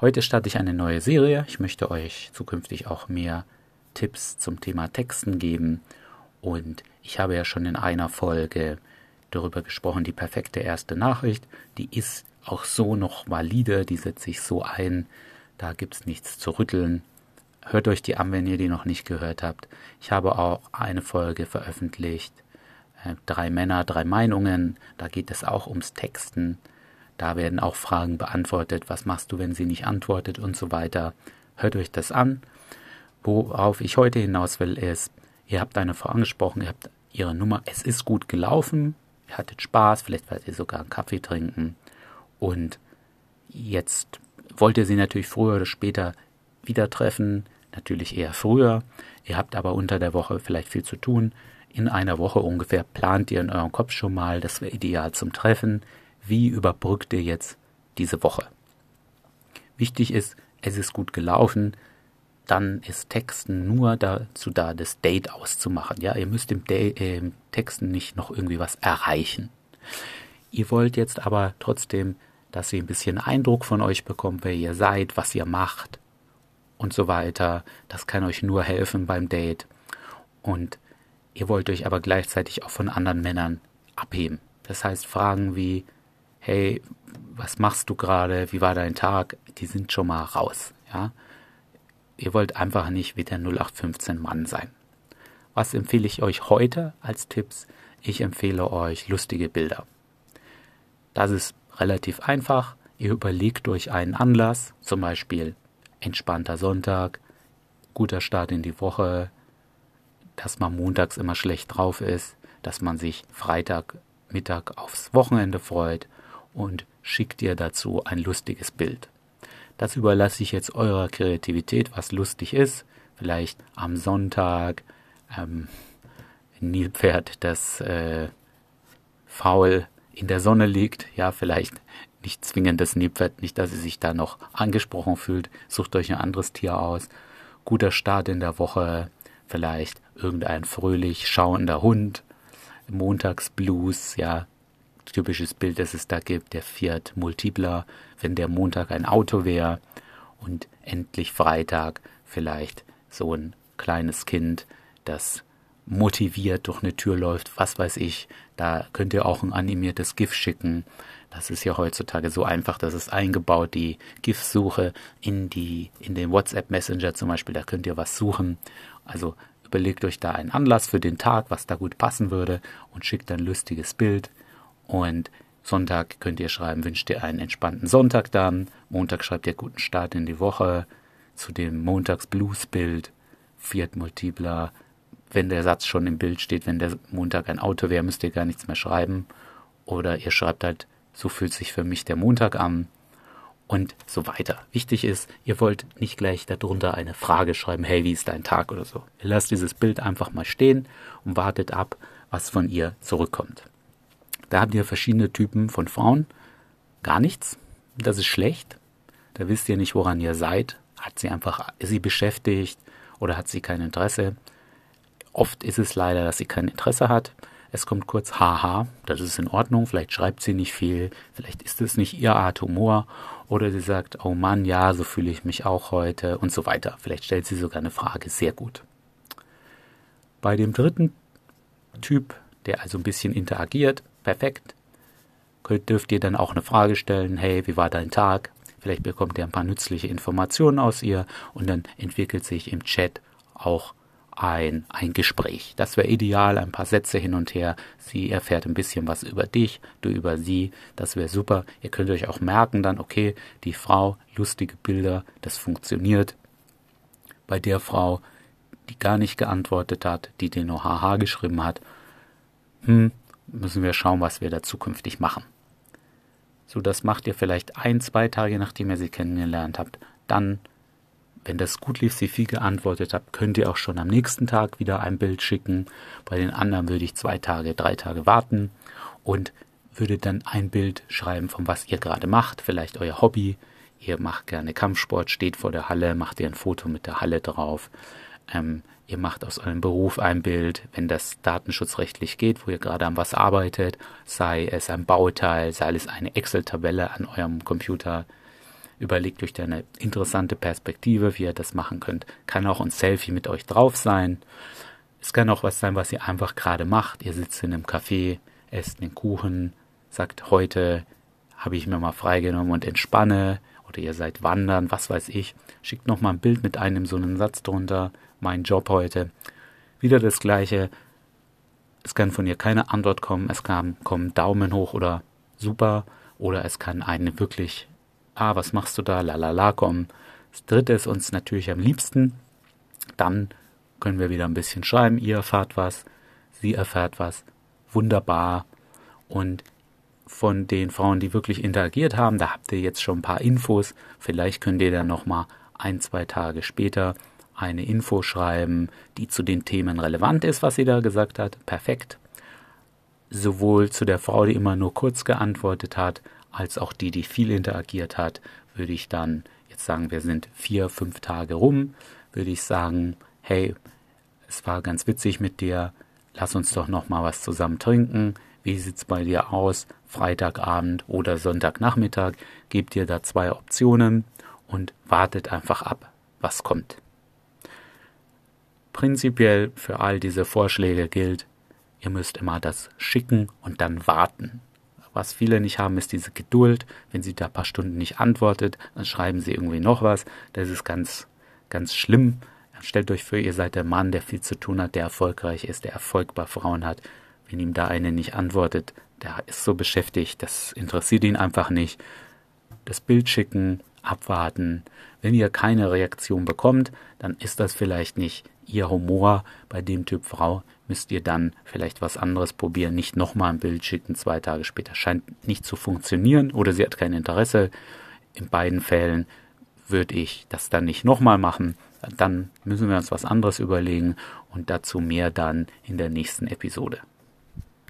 Heute starte ich eine neue Serie. Ich möchte euch zukünftig auch mehr Tipps zum Thema Texten geben. Und ich habe ja schon in einer Folge darüber gesprochen, die perfekte erste Nachricht. Die ist auch so noch valide, die setze ich so ein. Da gibt es nichts zu rütteln. Hört euch die an, wenn ihr die noch nicht gehört habt. Ich habe auch eine Folge veröffentlicht, 3 Männer, 3 Meinungen. Da geht es auch ums Texten. Da werden auch Fragen beantwortet. Was machst du, wenn sie nicht antwortet und so weiter. Hört euch das an. Worauf ich heute hinaus will ist, ihr habt eine Frau angesprochen, ihr habt ihre Nummer. Es ist gut gelaufen, ihr hattet Spaß, vielleicht wollt ihr sogar einen Kaffee trinken. Und jetzt wollt ihr sie natürlich früher oder später wieder treffen, natürlich eher früher. Ihr habt aber unter der Woche vielleicht viel zu tun. In einer Woche ungefähr plant ihr in eurem Kopf schon mal, das wäre ideal zum Treffen. Wie überbrückt ihr jetzt diese Woche? Wichtig ist, es ist gut gelaufen. Dann ist Texten nur dazu da, das Date auszumachen. Ja, ihr müsst im Texten nicht noch irgendwie was erreichen. Ihr wollt jetzt aber trotzdem, dass sie ein bisschen Eindruck von euch bekommt, wer ihr seid, was ihr macht und so weiter. Das kann euch nur helfen beim Date. Und ihr wollt euch aber gleichzeitig auch von anderen Männern abheben. Das heißt, Fragen wie, hey, was machst du gerade, wie war dein Tag, die sind schon mal raus. Ja? Ihr wollt einfach nicht wie der 0815 Mann sein. Was empfehle ich euch heute als Tipps? Ich empfehle euch lustige Bilder. Das ist relativ einfach. Ihr überlegt euch einen Anlass, zum Beispiel entspannter Sonntag, guter Start in die Woche, dass man montags immer schlecht drauf ist, dass man sich Freitagmittag aufs Wochenende freut und schickt ihr dazu ein lustiges Bild. Das überlasse ich jetzt eurer Kreativität, was lustig ist. Vielleicht am Sonntag Nilpferd, das faul in der Sonne liegt. Ja, vielleicht nicht zwingend das Nilpferd, nicht, dass sie sich da noch angesprochen fühlt. Sucht euch ein anderes Tier aus. Guter Start in der Woche. Vielleicht irgendein fröhlich schauender Hund. Montagsblues, ja. Typisches Bild, das es da gibt, der Fiat Multipla, wenn der Montag ein Auto wäre und endlich Freitag vielleicht so ein kleines Kind, das motiviert durch eine Tür läuft, was weiß ich, da könnt ihr auch ein animiertes GIF schicken, das ist ja heutzutage so einfach, das ist eingebaut, die GIF-Suche in den WhatsApp-Messenger zum Beispiel, da könnt ihr was suchen, also überlegt euch da einen Anlass für den Tag, was da gut passen würde und schickt ein lustiges Bild. Und Sonntag könnt ihr schreiben, wünscht ihr einen entspannten Sonntag dann. Montag schreibt ihr guten Start in die Woche. Zu dem Montags-Blues-Bild, Fiat Multipla. Wenn der Satz schon im Bild steht, wenn der Montag ein Auto wäre, müsst ihr gar nichts mehr schreiben. Oder ihr schreibt halt, so fühlt sich für mich der Montag an. Und so weiter. Wichtig ist, ihr wollt nicht gleich darunter eine Frage schreiben, hey, wie ist dein Tag oder so. Ihr lasst dieses Bild einfach mal stehen und wartet ab, was von ihr zurückkommt. Da habt ihr verschiedene Typen von Frauen. Gar nichts. Das ist schlecht. Da wisst ihr nicht, woran ihr seid. Hat sie einfach, ist sie beschäftigt oder hat sie kein Interesse? Oft ist es leider, dass sie kein Interesse hat. Es kommt kurz, haha, das ist in Ordnung. Vielleicht schreibt sie nicht viel. Vielleicht ist es nicht ihr Art Humor. Oder sie sagt, oh Mann, ja, so fühle ich mich auch heute und so weiter. Vielleicht stellt sie sogar eine Frage. Sehr gut. Bei dem dritten Typ, der also ein bisschen interagiert, perfekt. Dürft ihr dann auch eine Frage stellen, hey, wie war dein Tag? Vielleicht bekommt ihr ein paar nützliche Informationen aus ihr und dann entwickelt sich im Chat auch ein Gespräch. Das wäre ideal, ein paar Sätze hin und her. Sie erfährt ein bisschen was über dich, du über sie. Das wäre super. Ihr könnt euch auch merken dann, okay, die Frau, lustige Bilder, das funktioniert. Bei der Frau, die gar nicht geantwortet hat, die dir nur haha geschrieben hat, müssen wir schauen, was wir da zukünftig machen. So, das macht ihr vielleicht 1, 2 Tage, nachdem ihr sie kennengelernt habt. Dann, wenn das gut lief, sie viel geantwortet habt, könnt ihr auch schon am nächsten Tag wieder ein Bild schicken. Bei den anderen würde ich 2 Tage, 3 Tage warten und würde dann ein Bild schreiben, von was ihr gerade macht. Vielleicht euer Hobby. Ihr macht gerne Kampfsport, steht vor der Halle, macht ihr ein Foto mit der Halle drauf. Ihr macht aus eurem Beruf ein Bild, wenn das datenschutzrechtlich geht, wo ihr gerade an was arbeitet, sei es ein Bauteil, sei es eine Excel-Tabelle an eurem Computer, Überlegt euch da eine interessante Perspektive, wie ihr das machen könnt. Kann auch ein Selfie mit euch drauf sein. Es kann auch was sein, was ihr einfach gerade macht. Ihr sitzt in einem Café, esst einen Kuchen, sagt, heute habe ich mir mal freigenommen und entspanne. Oder ihr seid wandern, was weiß ich. Schickt nochmal ein Bild mit einem, so einen Satz drunter. Mein Job heute. Wieder das Gleiche. Es kann von ihr keine Antwort kommen. Es kann kommen Daumen hoch oder super. Oder es kann eine wirklich, was machst du da, lalala, kommen. Das Dritte ist uns natürlich am liebsten. Dann können wir wieder ein bisschen schreiben. Ihr erfahrt was, sie erfährt was. Wunderbar. Und von den Frauen, die wirklich interagiert haben, da habt ihr jetzt schon ein paar Infos. Vielleicht könnt ihr dann nochmal 1-2 Tage später eine Info schreiben, die zu den Themen relevant ist, was sie da gesagt hat. Perfekt. Sowohl zu der Frau, die immer nur kurz geantwortet hat, als auch die, die viel interagiert hat, würde ich dann, jetzt sagen wir sind 4-5 Tage rum, würde ich sagen, hey, es war ganz witzig mit dir, lass uns doch nochmal was zusammen trinken. Wie sieht es bei dir aus? Freitagabend oder Sonntagnachmittag? Gebt ihr da 2 Optionen und wartet einfach ab, was kommt. Prinzipiell für all diese Vorschläge gilt, ihr müsst immer das schicken und dann warten. Was viele nicht haben, ist diese Geduld. Wenn sie da ein paar Stunden nicht antwortet, dann schreiben sie irgendwie noch was. Das ist ganz, ganz schlimm. Stellt euch vor, ihr seid der Mann, der viel zu tun hat, der erfolgreich ist, der Erfolg bei Frauen hat. Wenn ihm da eine nicht antwortet, der ist so beschäftigt, das interessiert ihn einfach nicht. Das Bild schicken, abwarten. Wenn ihr keine Reaktion bekommt, dann ist das vielleicht nicht ihr Humor. Bei dem Typ Frau müsst ihr dann vielleicht was anderes probieren, nicht nochmal ein Bild schicken, 2 Tage später. Scheint nicht zu funktionieren oder sie hat kein Interesse. In beiden Fällen würde ich das dann nicht nochmal machen. Dann müssen wir uns was anderes überlegen und dazu mehr dann in der nächsten Episode.